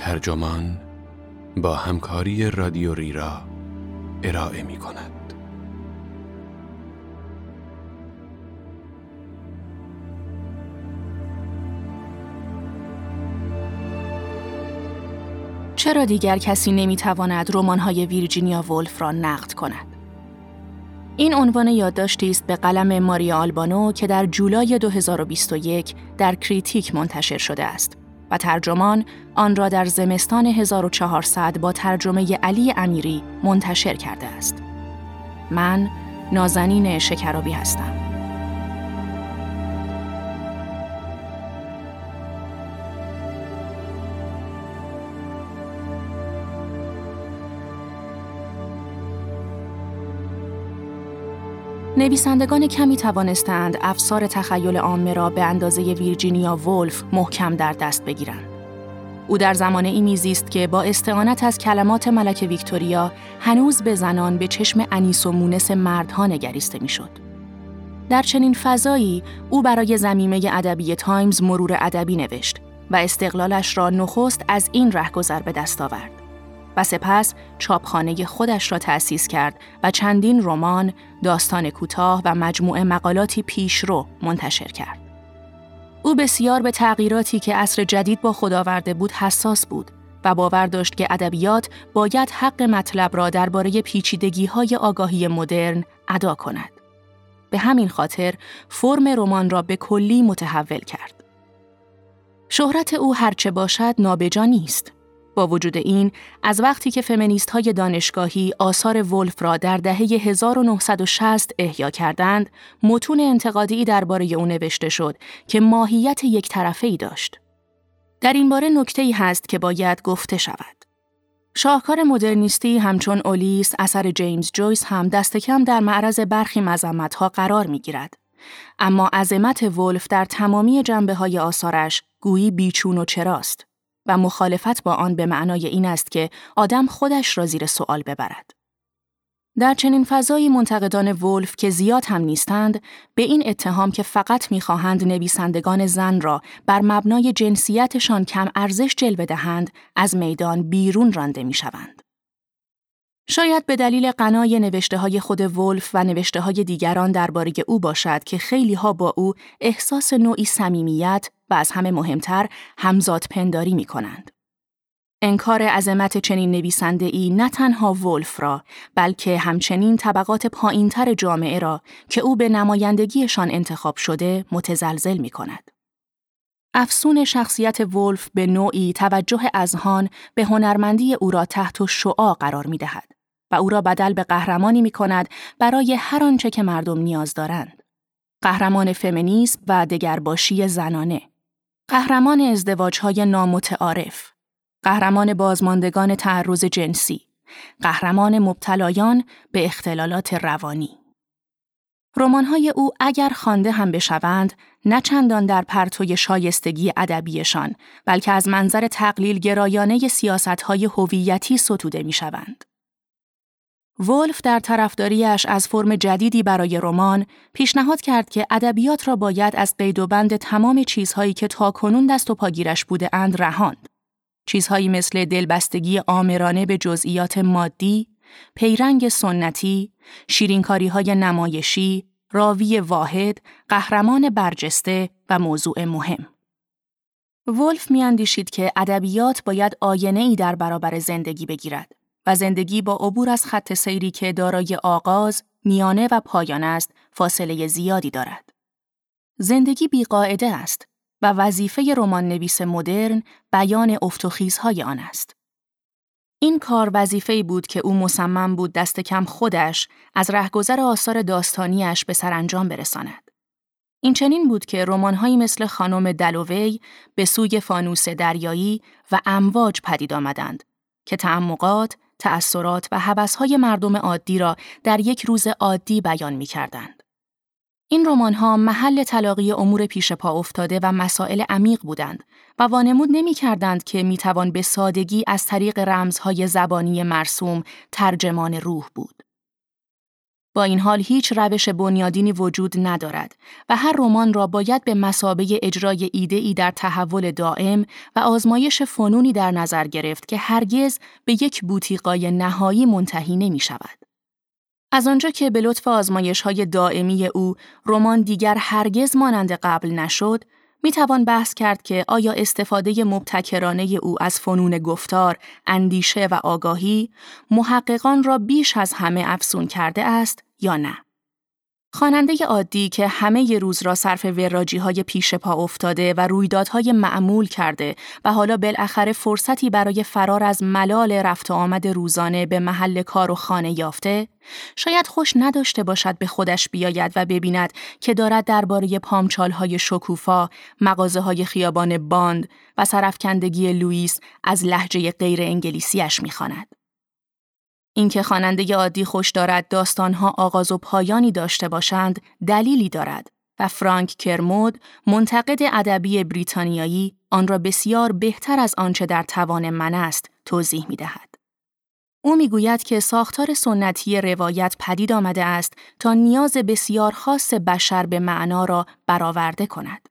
ترجمان با همکاری رادیو ریرا ارائه می کند. چرا دیگر کسی نمی‌تواند رمان‌های ویرجینیا وولف را نقد کند؟ این عنوان یادداشتی است به قلم ماریا آلبانو که در جولای 2021 در کریتیک منتشر شده است و ترجمان آن را در زمستان 1400 با ترجمه علی امیری منتشر کرده است. من نازنین شکرابی هستم. نویسندگان کمی توانستند افسار تخیل عامه را به اندازه ویرجینیا وولف محکم در دست بگیرند. او در زمانه‌ای میزیست که با استعانت از کلمات ملکه ویکتوریا هنوز به زنان به چشم انیس و مونس مردها نگریسته میشد. در چنین فضایی او برای زمیمه ادبی تایمز مرور ادبی نوشت و استقلالش را نخست از این رهگذر به دست آورد و سپس چاپخانه خودش را تأسیس کرد و چندین رمان، داستان کوتاه و مجموعه مقالاتی پیشرو منتشر کرد. او بسیار به تغییراتی که عصر جدید با خود آورده بود حساس بود و باور داشت که ادبیات باید حق مطلب را درباره پیچیدگی‌های آگاهی مدرن ادا کند. به همین خاطر فرم رمان را به کلی متحول کرد. شهرت او هرچه باشد نابجا نیست. با وجود این، از وقتی که فمینیست‌های دانشگاهی آثار وولف را در دهه 1960 احیا کردند، متون انتقادی درباره او نوشته شد که ماهیت یک طرفه‌ای داشت. در این باره نکته‌ای هست که باید گفته شود. شاهکار مدرنیستی همچون اولیس اثر جیمز جویس هم دست کم در معرض برخی مذمت‌ها قرار می‌گیرد. اما عظمت وولف در تمامی جنبه‌های آثارش گویی بیچون و چراست و مخالفت با آن به معنای این است که آدم خودش را زیر سوال ببرد. در چنین فضایی منتقدان وولف که زیاد هم نیستند، به این اتهام که فقط می‌خواهند نویسندگان زن را بر مبنای جنسیتشان کم ارزش جلوه دهند، از میدان بیرون رانده می‌شوند. شاید به دلیل قنای نوشته‌های خود وولف و نوشته‌های دیگران درباره او باشد که خیلی‌ها با او احساس نوعی صمیمیت و از همه مهمتر همزاد پنداری می کنند. انکار عظمت چنین نویسنده‌ای نه تنها وولف را بلکه همچنین طبقات پایین‌تر جامعه را که او به نمایندگیشان انتخاب شده متزلزل می کند. افسون شخصیت وولف به نوعی توجه اذهان به هنرمندی او را تحت شعاع قرار می دهد و او را بدل به قهرمانی می کند برای هر آنچه که مردم نیاز دارند. قهرمان فمینیسم و دگرباشی زنانه، قهرمان ازدواج‌های نامتعارف، قهرمان بازماندگان تعرض جنسی، قهرمان مبتلایان به اختلالات روانی. رمان‌های او اگر خوانده هم بشوند، نه چندان در پرتوی شایستگی ادبیشان، بلکه از منظر تقلیل گرایانه سیاست‌های هویتی ستوده می‌شوند. وولف در طرفداریش از فرم جدیدی برای رمان پیشنهاد کرد که ادبیات را باید از قید و بند تمام چیزهایی که تاکنون دست و پاگیرش بوده اند رهاند. چیزهایی مثل دلبستگی آمرانه به جزئیات مادی، پیرنگ سنتی، شیرینکاری‌های نمایشی، راوی واحد، قهرمان برجسته و موضوع مهم. وولف می‌اندیشید که ادبیات باید آینه‌ای در برابر زندگی بگیرد و زندگی با عبور از خط سیری که دارای آغاز، میانه و پایان است، فاصله زیادی دارد. زندگی بی‌قاعده است و وظیفه رمان‌نویس مدرن بیان افتخیزهای آن است. این کار وظیفه‌ای بود که او مصمم بود دست کم خودش از رهگذر آثار داستانیش به سرانجام برساند. این چنین بود که رمان‌هایی مثل خانم دلووی به سوی فانوس دریایی و امواج پدید آمدند که تعمقات، تأثرات و هوس‌های مردم عادی را در یک روز عادی بیان می‌کردند. این رمان‌ها محل تلاقی امور پیش پا افتاده و مسائل عمیق بودند و وانمود نمی‌کردند که می‌توان به سادگی از طریق رمزهای زبانی مرسوم ترجمان روح بود. با این حال هیچ روش بنیادینی وجود ندارد و هر رمان را باید به مثابه اجرای ایده‌ای در تحول دائم و آزمایش فنونی در نظر گرفت که هرگز به یک بوتیقای نهایی منتهی نمی‌شود. از آنجا که به لطف آزمایش‌های دائمی او رمان دیگر هرگز مانند قبل نشد، می‌توان بحث کرد که آیا استفاده مبتکرانه او از فنون گفتار، اندیشه و آگاهی محققان را بیش از همه افسون کرده است یا نه. خواننده عادی که همه روز را صرف وراجی‌های پیش پا افتاده و رویدادهای معمول کرده و حالا بالاخره فرصتی برای فرار از ملال رفت و آمد روزانه به محل کار و خانه یافته، شاید خوش نداشته باشد به خودش بیاید و ببیند که دارد درباره پامچال‌های شکوفا، مغازه‌های خیابان باند و سرفکندگی لوئیس از لهجه غیر انگلیسیش می‌خواند. اینکه خواننده عادی خوش دارد داستانها آغاز و پایانی داشته باشند دلیلی دارد و فرانک کرمود منتقد ادبی بریتانیایی آن را بسیار بهتر از آنچه در توان من است توضیح می‌دهد. او می‌گوید که ساختار سنتی روایت پدید آمده است تا نیاز بسیار خاص بشر به معنا را برآورده کند.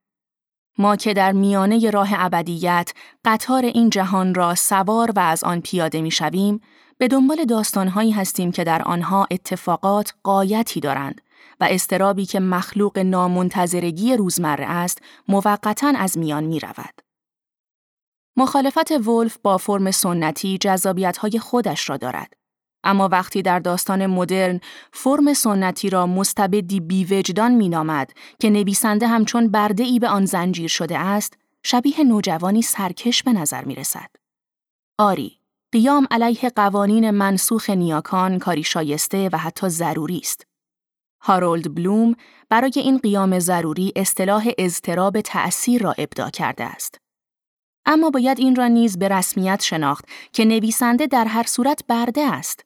ما که در میانه راه ابدیت قطار این جهان را سوار و از آن پیاده می‌شویم، به دنبال داستان‌هایی هستیم که در آنها اتفاقات غایتی دارند و اضطرابی که مخلوق نامنتظرگی روزمره است موقتاً از میان می‌رود. مخالفت وولف با فرم سنتی جذابیت‌های خودش را دارد، اما وقتی در داستان مدرن فرم سنتی را مستبدی بی‌وجدان می‌نامد که نویسنده همچون برده‌ای به آن زنجیر شده است، شبیه نوجوانی سرکش به نظر می‌رسد. آری، قیام علیه قوانین منسوخ نیاکان کاری شایسته و حتی ضروری است. هارولد بلوم برای این قیام ضروری اصطلاح اضطراب تأثیر را ابداع کرده است. اما باید این را نیز به رسمیت شناخت که نویسنده در هر صورت برده است.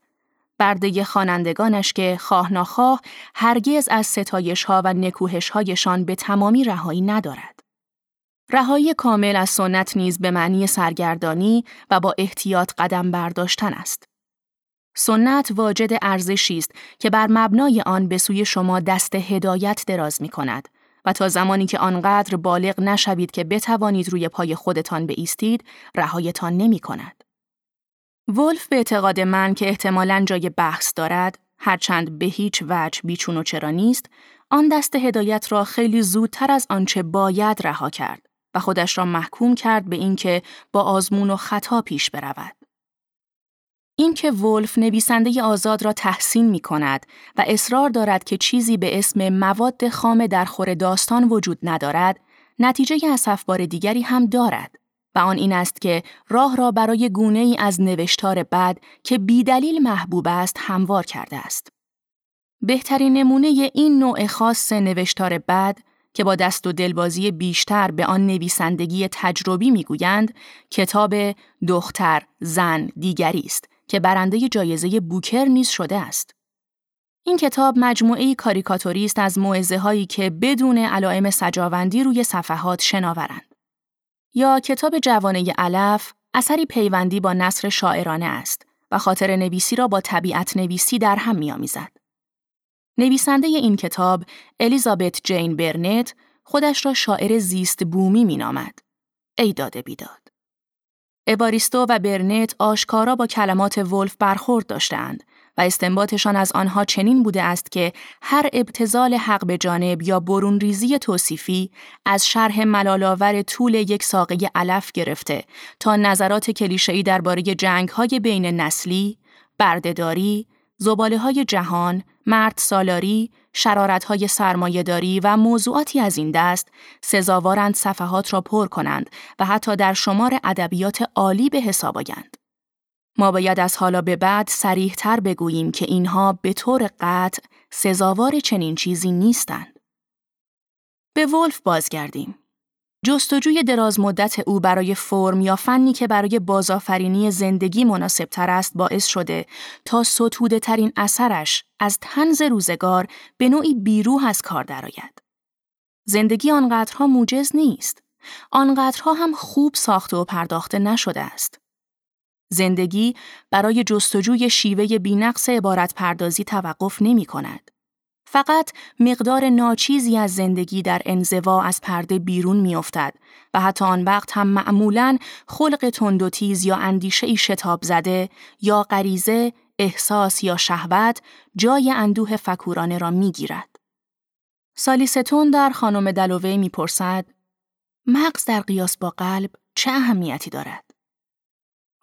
برده خوانندگانش که خواه ناخواه هرگز از ستایش‌ها و نکوهش‌هایشان به تمامی رهایی ندارد. رهایی کامل از سنت نیز به معنی سرگردانی و با احتیاط قدم برداشتن است. سنت واجد ارزشی است که بر مبنای آن به سوی شما دست هدایت دراز می‌کند و تا زمانی که آنقدر بالغ نشوید که بتوانید روی پای خودتان بایستید، رهایتان نمی‌کند. وولف به اعتقاد من که احتمالاً جای بحث دارد، هرچند به هیچ وجه بیچون و چرا نیست، آن دست هدایت را خیلی زودتر از آنچه باید رها کرد و خودش را محکوم کرد به اینکه با آزمون و خطا پیش برود. اینکه وولف نویسنده آزاد را تحسین می‌کند و اصرار دارد که چیزی به اسم مواد خام در خور داستان وجود ندارد، نتیجه اسفبار دیگری هم دارد و آن این است که راه را برای گونه‌ای از نوشتار بد که بی‌دلیل محبوب است هموار کرده است. بهترین نمونه این نوع خاص نوشتار بد که با دست و دلبازی بیشتر به آن نویسندگی تجربی میگویند، کتاب دختر، زن، دیگری است که برنده جایزه بوکر نیز شده است. این کتاب مجموعه کاریکاتوری است از موعظه‌هایی که بدون علائم سجاوندی روی صفحات شناورند. یا کتاب جوانه علف، اثری پیوندی با نثر شاعرانه است و خاطر نویسی را با طبیعت نویسی در هم می‌آمیزد. نویسنده این کتاب، الیزابت جین برنت، خودش را شاعر زیست بومی می نامد. ای داده بیداد. اباریستو و برنت آشکارا با کلمات وولف برخورد داشتند و استنباطشان از آنها چنین بوده است که هر ابتذال حق به جانب یا برون ریزی توصیفی از شرح ملالآور طول یک ساقه علف گرفته تا نظرات کلیشه‌ای درباره جنگ‌های بین نسلی، برده‌داری، زباله‌های جهان، مرد سالاری، شرارت‌های سرمایه‌داری و موضوعاتی از این دست سزاوارند صفحات را پر کنند و حتی در شمار ادبیات عالی به حساب آیند. ما باید از حالا به بعد صریح‌تر بگوییم که اینها به طور قطع سزاوار چنین چیزی نیستند. به وولف بازگردیم. جستجوی دراز مدت او برای فرم یا فنی که برای بازآفرینی زندگی مناسبتر است باعث شده تا ستوده ترین اثرش از طنز روزگار به نوعی بیروح از کار درآید. زندگی آنقدرها موجز نیست. آنقدرها هم خوب ساخته و پرداخته نشده است. زندگی برای جستجوی شیوه بی‌نقص عبارت پردازی توقف نمی کند. فقط مقدار ناچیزی از زندگی در انزوا از پرده بیرون می‌افتد و حتی آن وقت هم معمولاً خلق تند و تیز یا اندیشه‌ای شتاب زده یا غریزه، احساس یا شهوت جای اندوه فکورانه را می‌گیرد. سالی ستون در خانم دلووی می‌پرسد: مغز در قیاس با قلب چه اهمیتی دارد؟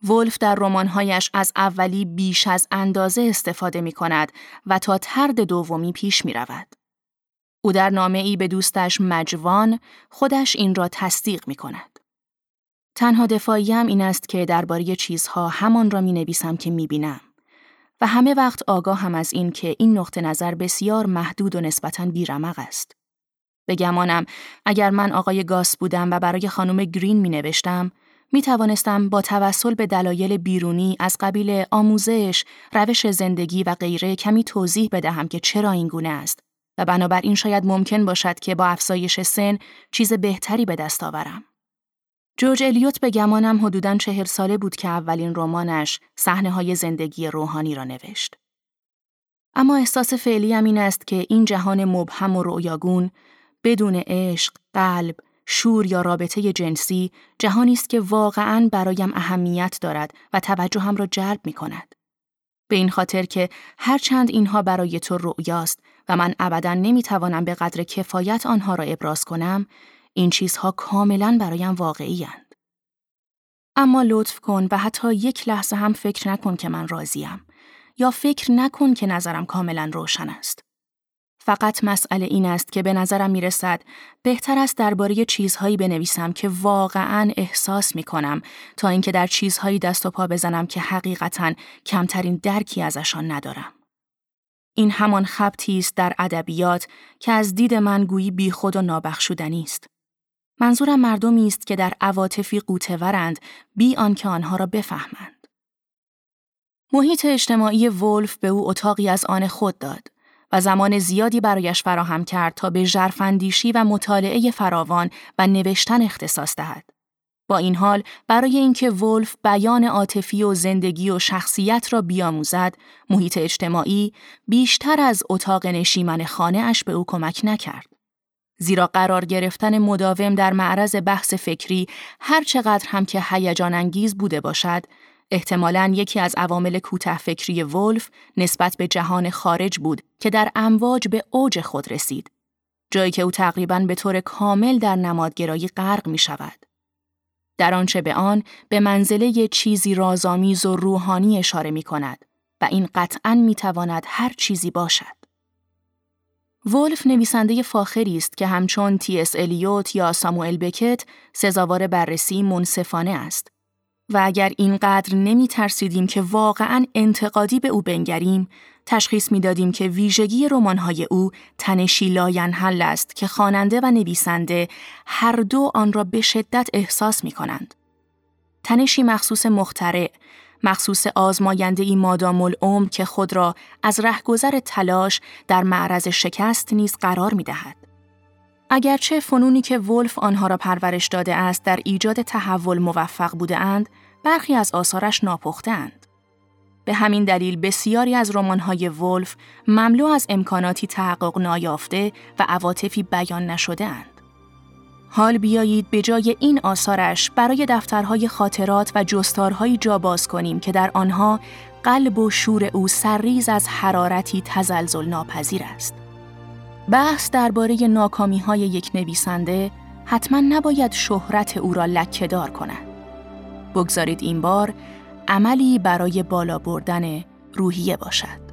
ولف در رمان‌هایش از اولی بیش از اندازه استفاده می‌کند و تا طرد دومی پیش می‌رود. او در نامه‌ای به دوستش مجوان خودش این را تصدیق می‌کند. تنها دفاعیم این است که درباره چیزها همان را می‌نویسم که می‌بینم و همه وقت آگاهم از این که این نقطه نظر بسیار محدود و نسبتاً بی‌رمق است. به گمانم اگر من آقای گاس بودم و برای خانم گرین می‌نوشتم، می توانستم با توسل به دلایل بیرونی از قبیل آموزش، روش زندگی و غیره کمی توضیح بدهم که چرا این گونه است و بنابراین شاید ممکن باشد که با افزایش سن چیز بهتری به دست آورم. جورج الیوت به گمانم حدوداً 40 ساله بود که اولین رمانش صحنه‌های زندگی روحانی را نوشت. اما احساس فعلیم این است که این جهان مبهم و رؤیاگون بدون عشق، قلب، شور یا رابطه جنسی جهانی است که واقعاً برایم اهمیت دارد و توجهم را جلب می کند. به این خاطر که هرچند اینها برای تو رؤیاست و من ابداً نمی توانم به قدر کفایت آنها را ابراز کنم، این چیزها کاملاً برایم واقعی اند. اما لطف کن و حتی یک لحظه هم فکر نکن که من راضیم یا فکر نکن که نظرم کاملاً روشن است. فقط مسئله این است که به نظرم می رسد بهتر است درباره چیزهایی بنویسم که واقعاً احساس می کنم تا اینکه در چیزهایی دست و پا بزنم که حقیقتاً کمترین درکی ازشان ندارم. این همان خبطی است در ادبیات که از دید من گویی بیخود و نابخشودنی است. منظورم مردمی است که در عواطفی قوتورند بی آنکه آنها را بفهمند. محیط اجتماعی ولف به او اتاقی از آن خود داد و زمان زیادی برایش فراهم کرد تا به ژرف‌اندیشی و مطالعه فراوان و نوشتن اختصاص دهد. با این حال برای اینکه ولف بیان عاطفی و زندگی و شخصیت را بیاموزد، محیط اجتماعی بیشتر از اتاق نشیمن خانه اش به او کمک نکرد. زیرا قرار گرفتن مداوم در معرض بحث فکری هر چقدر هم که هیجان انگیز بوده باشد، احتمالاً یکی از عوامل کوتاه فکری ولف نسبت به جهان خارج بود که در امواج به اوج خود رسید، جایی که او تقریباً به طور کامل در نمادگرایی غرق می شود. در آنچه به آن به منزله چیزی رازآمیز و روحانی اشاره می کند و این قطعاً می تواند هر چیزی باشد. ولف نویسنده فاخری است که همچون تی اس الیوت یا ساموئل بکت سزاوار بررسی منصفانه است. و اگر اینقدر نمی ترسیدیم که واقعاً انتقادی به او بنگریم، تشخیص می دادیم که ویژگی رمان‌های او تنشی لاینحل است که خواننده و نویسنده هر دو آن را به شدت احساس می کنند. تنشی مخصوص مخترع، مخصوص آزماینده‌ای مادام العمر که خود را از رهگذر تلاش در معرض شکست نیز قرار می دهد. اگرچه فنونی که ولف آنها را پرورش داده است در ایجاد تحول موفق بوده اند، برخی از آثارش ناپخته اند. به همین دلیل بسیاری از رمان‌های ولف مملو از امکاناتی تحقق نایافته و عواطفی بیان نشده اند. حال بیایید به جای این آثارش برای دفترهای خاطرات و جستارهایی جا باز کنیم که در آنها قلب و شور او سرریز از حرارتی تزلزل ناپذیر است. بحث درباره ناکامی‌های یک نویسنده حتما نباید شهرت او را لکه‌دار کند. بگذارید این بار عملی برای بالا بردن روحیه باشد.